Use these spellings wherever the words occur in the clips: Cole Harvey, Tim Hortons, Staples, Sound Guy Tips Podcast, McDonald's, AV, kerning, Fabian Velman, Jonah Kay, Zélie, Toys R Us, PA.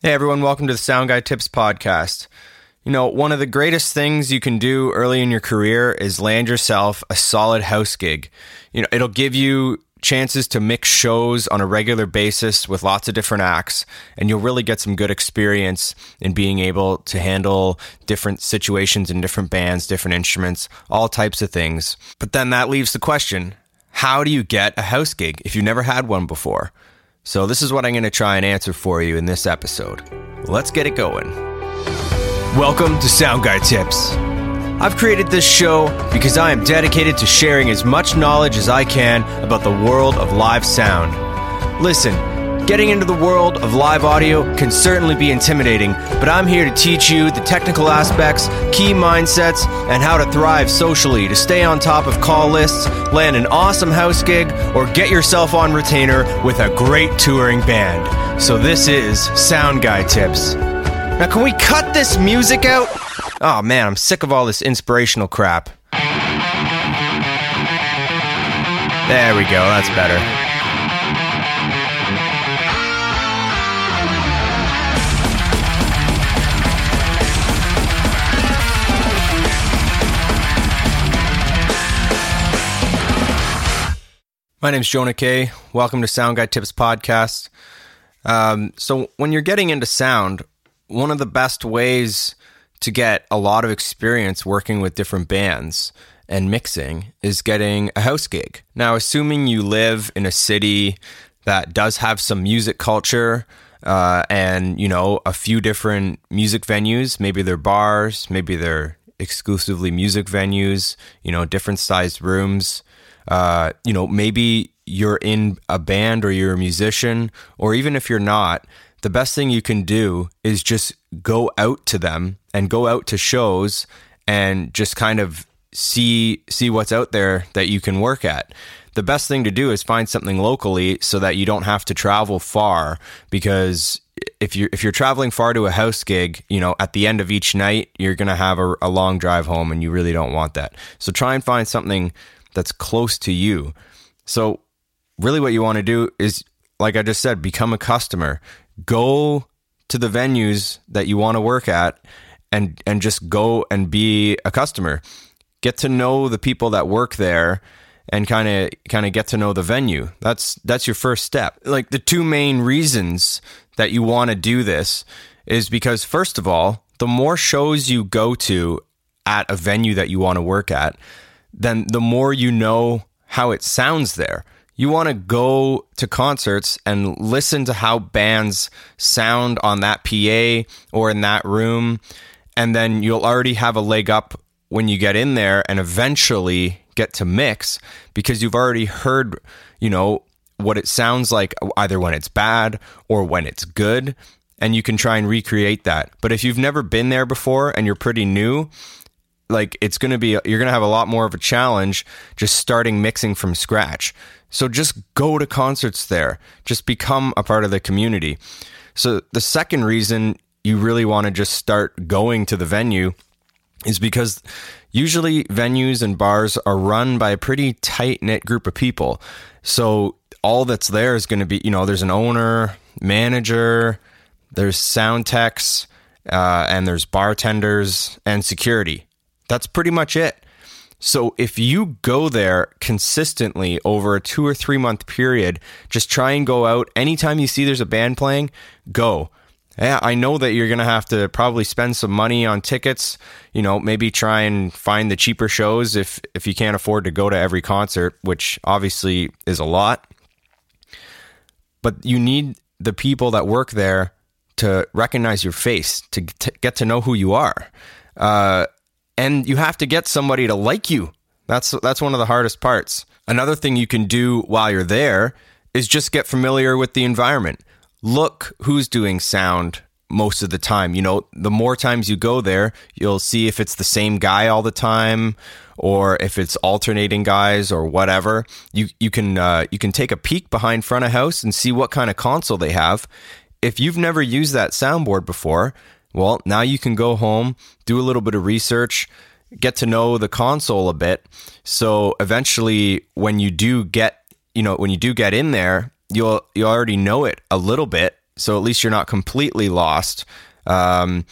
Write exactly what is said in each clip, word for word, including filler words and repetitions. Hey everyone, welcome to the Sound Guy Tips Podcast. You know, one of the greatest things you can do early in your career is land yourself a solid house gig. You know, it'll give you chances to mix shows on a regular basis with lots of different acts, and you'll really get some good experience in being able to handle different situations and different bands, different instruments, all types of things. But then that leaves the question, how do you get a house gig if you've never had one before? So this is what I'm going to try and answer for you in this episode. Let's get it going. Welcome to Sound Guy Tips. I've created this show because I am dedicated to sharing as much knowledge as I can about the world of live sound. Listen, getting into the world of live audio can certainly be intimidating, but I'm here to teach you the technical aspects, key mindsets, and how to thrive socially to stay on top of call lists, land an awesome house gig, or get yourself on retainer with a great touring band. So this is Sound Guy Tips. Now, can we cut this music out? Oh man, I'm sick of all this inspirational crap. There we go, that's better. My name's Jonah Kay. Welcome to Sound Guy Tips Podcast. Um, so when you're getting into sound, one of the best ways to get a lot of experience working with different bands and mixing is getting a house gig. Now, assuming you live in a city that does have some music culture uh, and, you know, a few different music venues, maybe they're bars, maybe they're exclusively music venues, you know, different sized rooms, uh, you know, maybe you're in a band or you're a musician, or even if you're not, the best thing you can do is just go out to them and go out to shows and just kind of see see what's out there that you can work at. The best thing to do is find something locally so that you don't have to travel far, because if you're, if you're traveling far to a house gig, you know, at the end of each night, you're going to have a, a long drive home and you really don't want that. So try and find something that's close to you. So really what you want to do is, like I just said, become a customer. Go to the venues that you want to work at and and just go and be a customer. Get to know the people that work there and kind of kind of get to know the venue. That's that's your first step. Like, the two main reasons that you want to do this is because, first of all, the more shows you go to at a venue that you want to work at, then the more you know how it sounds there. You want to go to concerts and listen to how bands sound on that P A or in that room, and then you'll already have a leg up when you get in there and eventually get to mix, because you've already heard, you know, what it sounds like either when it's bad or when it's good, and you can try and recreate that. But if you've never been there before and you're pretty new, like, it's going to be, you're going to have a lot more of a challenge just starting mixing from scratch. So just go to concerts there. Just become a part of the community. So the second reason you really want to just start going to the venue is because usually venues and bars are run by a pretty tight-knit group of people. So all that's there is going to be, you know, there's an owner, manager, there's sound techs, uh, and there's bartenders and security. That's pretty much it. So if you go there consistently over a two or three month period, just try and go out. Anytime you see there's a band playing, go. Yeah, I know that you're going to have to probably spend some money on tickets. You know, maybe try and find the cheaper shows if, if you can't afford to go to every concert, which obviously is a lot. But you need the people that work there to recognize your face, to, to get to know who you are. Uh, And you have to get somebody to like you. That's that's one of the hardest parts. Another thing you can do while you're there is just get familiar with the environment. Look who's doing sound most of the time. You know, the more times you go there, you'll see if it's the same guy all the time, or if it's alternating guys or whatever. You you can uh, you can take a peek behind front of house and see what kind of console they have. If you've never used that soundboard before, well, now you can go home, do a little bit of research, get to know the console a bit. So eventually when you do get, you know, when you do get in there, you'll you already know it a little bit. So at least you're not completely lost. Um,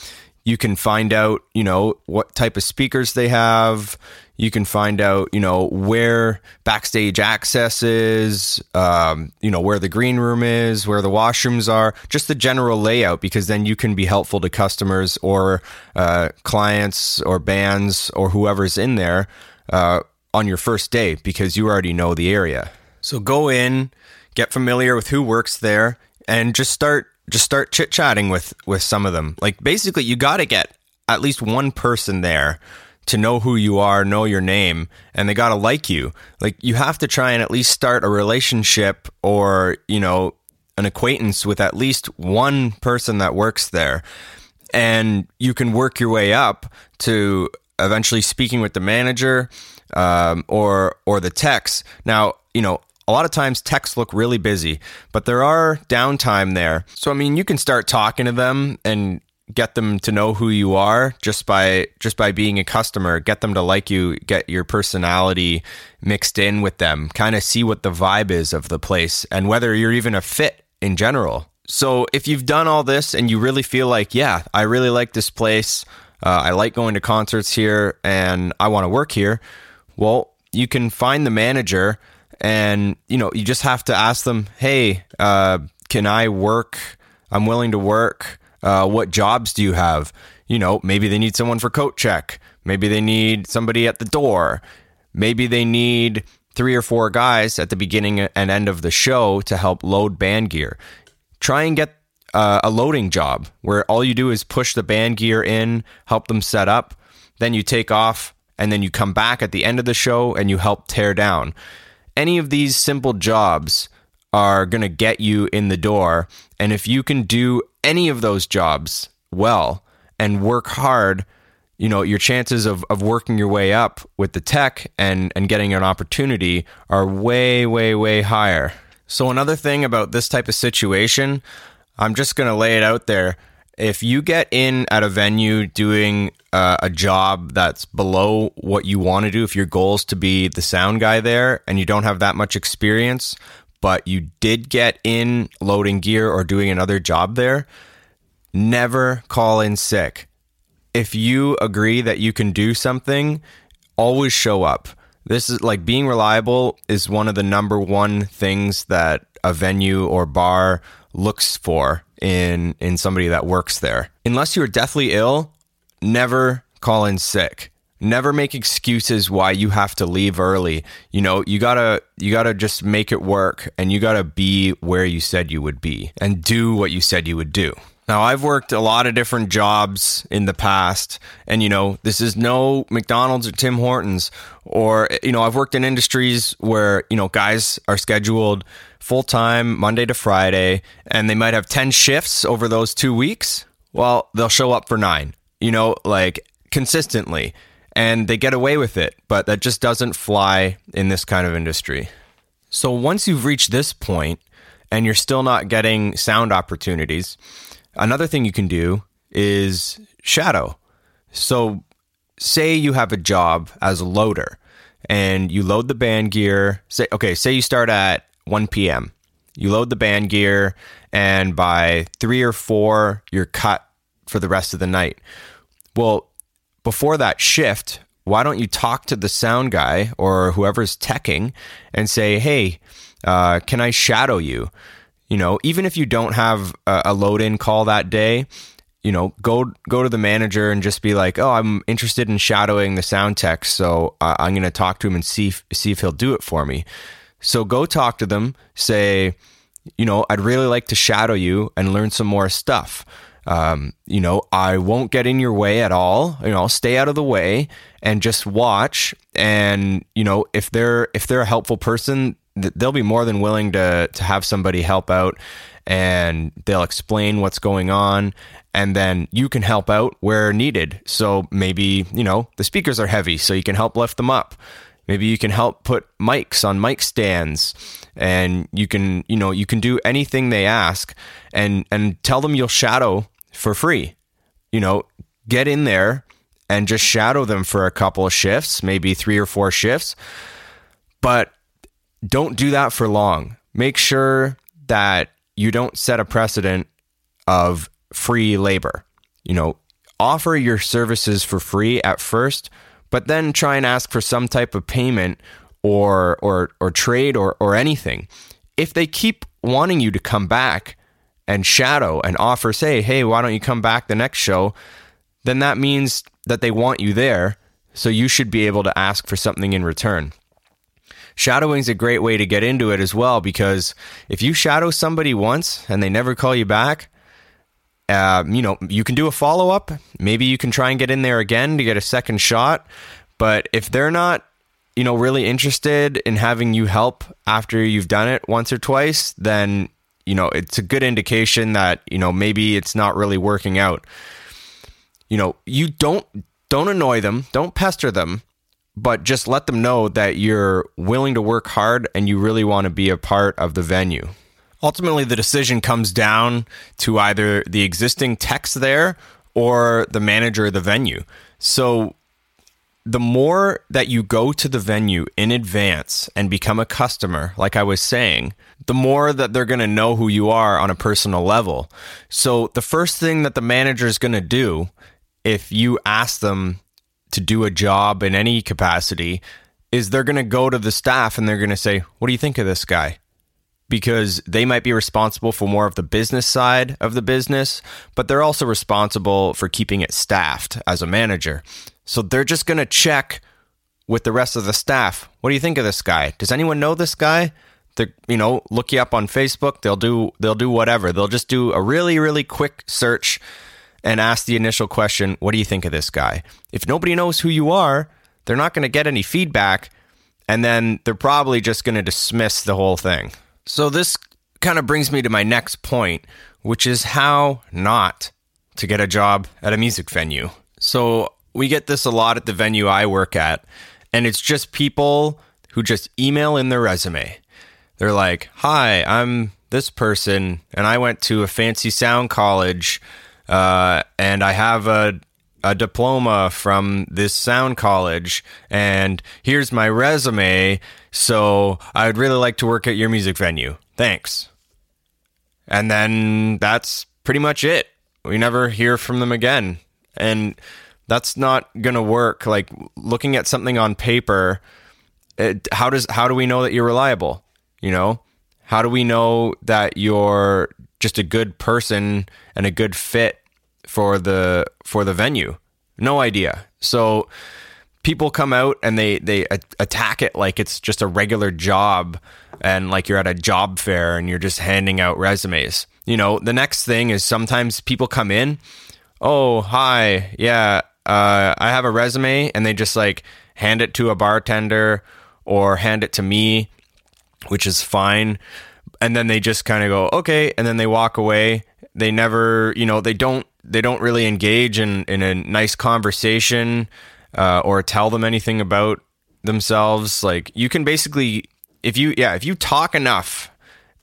you can find out, you know, what type of speakers they have. You can find out, you know, where backstage access is, um, you know, where the green room is, where the washrooms are, just the general layout, because then you can be helpful to customers or uh, clients or bands or whoever's in there uh, on your first day, because you already know the area. So go in, get familiar with who works there, and just start just start chit-chatting with, with some of them. Like, basically, you got to get at least one person there to know who you are, know your name, and they got to like you. Like, you have to try and at least start a relationship or, you know, an acquaintance with at least one person that works there. And you can work your way up to eventually speaking with the manager um, or or the techs. Now, you know, a lot of times techs look really busy, but there are downtime there. So, I mean, you can start talking to them and get them to know who you are just by just by being a customer. Get them to like you, get your personality mixed in with them, kind of see what the vibe is of the place and whether you're even a fit in general. So if you've done all this and you really feel like, yeah, I really like this place, uh, I like going to concerts here and I want to work here, well, you can find the manager and, you know, you just have to ask them, hey, uh, can I work? I'm willing to work. Uh, what jobs do you have? You know, maybe they need someone for coat check. Maybe they need somebody at the door. Maybe they need three or four guys at the beginning and end of the show to help load band gear. Try and get uh, a loading job where all you do is push the band gear in, help them set up, then you take off, and then you come back at the end of the show and you help tear down. Any of these simple jobs are going to get you in the door. And if you can do any of those jobs well and work hard, you know, your chances of, of working your way up with the tech and, and getting an opportunity are way, way, way higher. So another thing about this type of situation, I'm just going to lay it out there. If you get in at a venue doing uh, a job that's below what you want to do, if your goal is to be the sound guy there and you don't have that much experience, but you did get in loading gear or doing another job there, never call in sick. If you agree that you can do something, always show up. This is like being reliable is one of the number one things that a venue or bar looks for in, in somebody that works there. Unless you're deathly ill, never call in sick. Never make excuses why you have to leave early. You know, you gotta you gotta just make it work, and you gotta be where you said you would be and do what you said you would do. Now, I've worked a lot of different jobs in the past, and, you know, this is no McDonald's or Tim Hortons, or, you know, I've worked in industries where, you know, guys are scheduled full-time Monday to Friday, and they might have ten shifts over those two weeks. Well, they'll show up for nine, you know, like, consistently. And they get away with it, but that just doesn't fly in this kind of industry. So once you've reached this point and you're still not getting sound opportunities, another thing you can do is shadow. So say you have a job as a loader and you load the band gear. Say, okay, say you start at one p.m. You load the band gear and by three or four, you're cut for the rest of the night. Well, before that shift, why don't you talk to the sound guy or whoever's teching and say, hey, uh, can I shadow you? You know, even if you don't have a, a load-in call that day, you know, go go to the manager and just be like, oh, I'm interested in shadowing the sound tech, so uh, I'm going to talk to him and see if, see if he'll do it for me. So go talk to them, say, you know, I'd really like to shadow you and learn some more stuff. Um, you know, I won't get in your way at all. You know, I'll stay out of the way and just watch. And, you know, if they're, if they're a helpful person, th- they'll be more than willing to, to have somebody help out, and they'll explain what's going on. And then you can help out where needed. So maybe, you know, the speakers are heavy, so you can help lift them up. Maybe you can help put mics on mic stands, and you can, you know, you can do anything they ask, and, and tell them you'll shadow for free. You know, get in there and just shadow them for a couple of shifts, maybe three or four shifts, but don't do that for long. Make sure that you don't set a precedent of free labor. You know, offer your services for free at first, but then try and ask for some type of payment or or or trade or or anything. If they keep wanting you to come back and shadow and offer, say, hey, why don't you come back the next show? Then that means that they want you there. So you should be able to ask for something in return. Shadowing is a great way to get into it as well, because if you shadow somebody once and they never call you back, uh, you know, you can do a follow-up. Maybe you can try and get in there again to get a second shot. But if they're not, you know, really interested in having you help after you've done it once or twice, then, you know, it's a good indication that, you know, maybe it's not really working out. You know, you don't don't annoy them, don't pester them, but just let them know that you're willing to work hard and you really want to be a part of the venue. Ultimately, the decision comes down to either the existing techs there or the manager of the venue. So the more that you go to the venue in advance and become a customer, like I was saying, the more that they're going to know who you are on a personal level. So the first thing that the manager is going to do if you ask them to do a job in any capacity is they're going to go to the staff and they're going to say, what do you think of this guy? Because they might be responsible for more of the business side of the business, but they're also responsible for keeping it staffed as a manager. So they're just going to check with the rest of the staff. What do you think of this guy? Does anyone know this guy? They're, you know, look you up on Facebook. They'll do, they'll do whatever. They'll just do a really, really quick search and ask the initial question, what do you think of this guy? If nobody knows who you are, they're not going to get any feedback, and then they're probably just going to dismiss the whole thing. So this kind of brings me to my next point, which is how not to get a job at a music venue. So we get this a lot at the venue I work at, and it's just people who just email in their resume. They're like, hi, I'm this person, and I went to a fancy sound college, uh, and I have a, a diploma from this sound college, and here's my resume, so I would really like to work at your music venue. Thanks. And then that's pretty much it. We never hear from them again, and that's not going to work. Like, looking at something on paper, it, how does how do we know that you're reliable? You know, how do we know that you're just a good person and a good fit for the for the venue? No idea. So people come out and they they attack it like it's just a regular job and like you're at a job fair and you're just handing out resumes. You know, the next thing is sometimes people come in, oh, hi, yeah, uh, I have a resume, and they just like hand it to a bartender or hand it to me, which is fine. And then they just kind of go, okay. And then they walk away. They never, you know, they don't, they don't really engage in, in a nice conversation uh, or tell them anything about themselves. Like, you can basically, if you, yeah, if you talk enough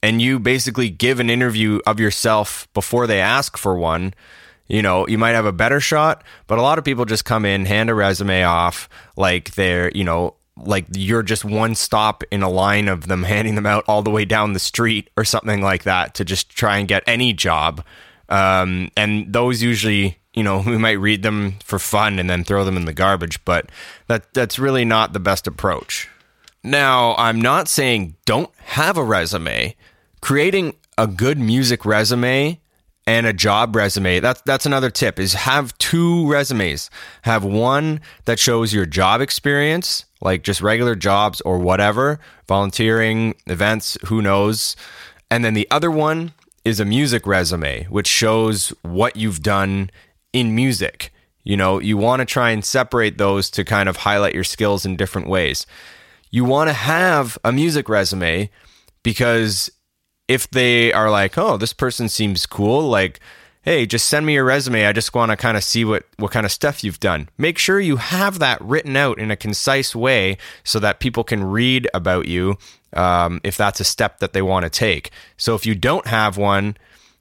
and you basically give an interview of yourself before they ask for one, you know, you might have a better shot. But a lot of people just come in, hand a resume off like they're, you know, like you're just one stop in a line of them handing them out all the way down the street or something like that to just try and get any job. Um, and those usually, you know, we might read them for fun and then throw them in the garbage, but that that's really not the best approach. Now, I'm not saying don't have a resume. Creating a good music resume and a job resume, that's that's another tip, is have two resumes. Have one that shows your job experience, like just regular jobs or whatever, volunteering, events, who knows. And then the other one is a music resume, which shows what you've done in music. You know, you want to try and separate those to kind of highlight your skills in different ways. You want to have a music resume because if they are like, oh, this person seems cool, like, hey, just send me your resume. I just want to kind of see what, what kind of stuff you've done. Make sure you have that written out in a concise way so that people can read about you um, if that's a step that they want to take. So if you don't have one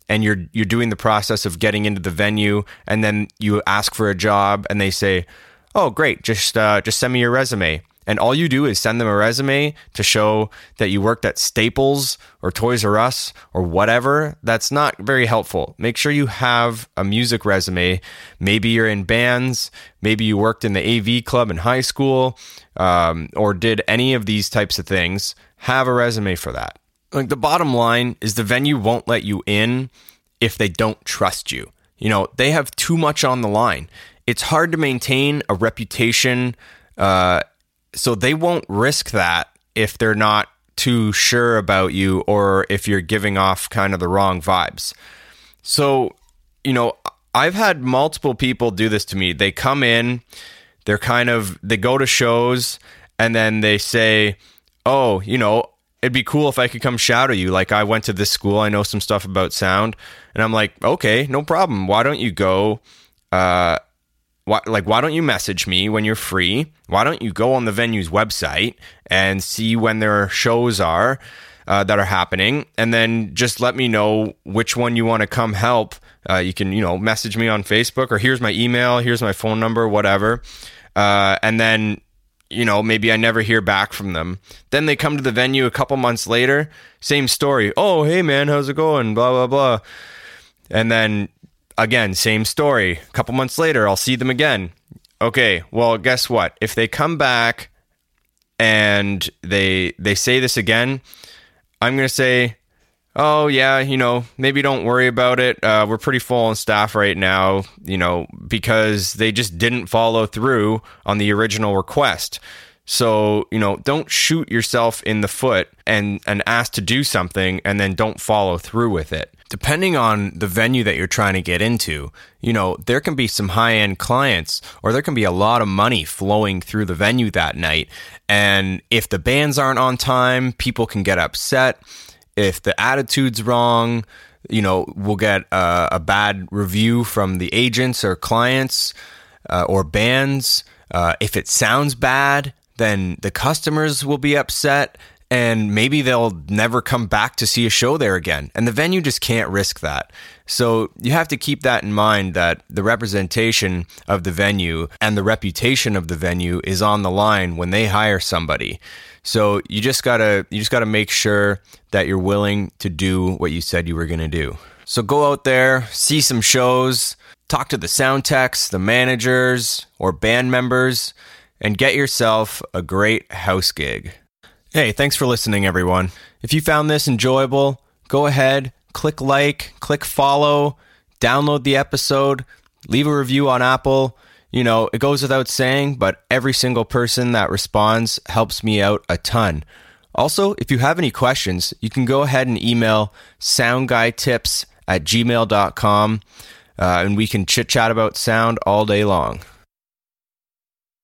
and you're you're doing the process of getting into the venue and then you ask for a job and they say, oh, great, just uh, just send me your resume. And all you do is send them a resume to show that you worked at Staples or Toys R Us or whatever. That's not very helpful. Make sure you have a music resume. Maybe you're in bands. Maybe you worked in the A V club in high school, um, or did any of these types of things. Have a resume for that. Like, the bottom line is the venue won't let you in if they don't trust you. You know, they have too much on the line. It's hard to maintain a reputation, uh, so they won't risk that if they're not too sure about you or if you're giving off kind of the wrong vibes. So, you know, I've had multiple people do this to me. They come in, they're kind of, they go to shows and then they say, oh, you know, it'd be cool if I could come shadow you. Like, I went to this school, I know some stuff about sound. And I'm like, okay, no problem. Why don't you go, uh, Why, like, why don't you message me when you're free? Why don't you go on the venue's website and see when their shows are uh, that are happening? And then just let me know which one you want to come help. Uh, you can, you know, message me on Facebook, or here's my email, here's my phone number, whatever. Uh, and then, you know, maybe I never hear back from them. Then they come to the venue a couple months later, same story. Oh, hey man, how's it going? Blah, blah, blah. And then, again, same story. A couple months later, I'll see them again. Okay, well, guess what? If they come back and they they say this again, I'm going to say, oh, yeah, you know, maybe don't worry about it. Uh, we're pretty full on staff right now, you know, because they just didn't follow through on the original request. So, you know, don't shoot yourself in the foot and, and ask to do something and then don't follow through with it. Depending on the venue that you're trying to get into, you know, there can be some high-end clients, or there can be a lot of money flowing through the venue that night. And if the bands aren't on time, people can get upset. If the attitude's wrong, you know, we'll get a, a bad review from the agents or clients uh, or bands. Uh, if it sounds bad, then the customers will be upset. And maybe they'll never come back to see a show there again. And the venue just can't risk that. So you have to keep that in mind, that the representation of the venue and the reputation of the venue is on the line when they hire somebody. So you just gotta you just gotta make sure that you're willing to do what you said you were gonna do. So go out there, see some shows, talk to the sound techs, the managers, or band members, and get yourself a great house gig. Hey, thanks for listening, everyone. If you found this enjoyable, go ahead, click like, click follow, download the episode, leave a review on Apple. You know, it goes without saying, but every single person that responds helps me out a ton. Also, if you have any questions, you can go ahead and email soundguytips at gmail dot com, uh, and we can chit chat about sound all day long.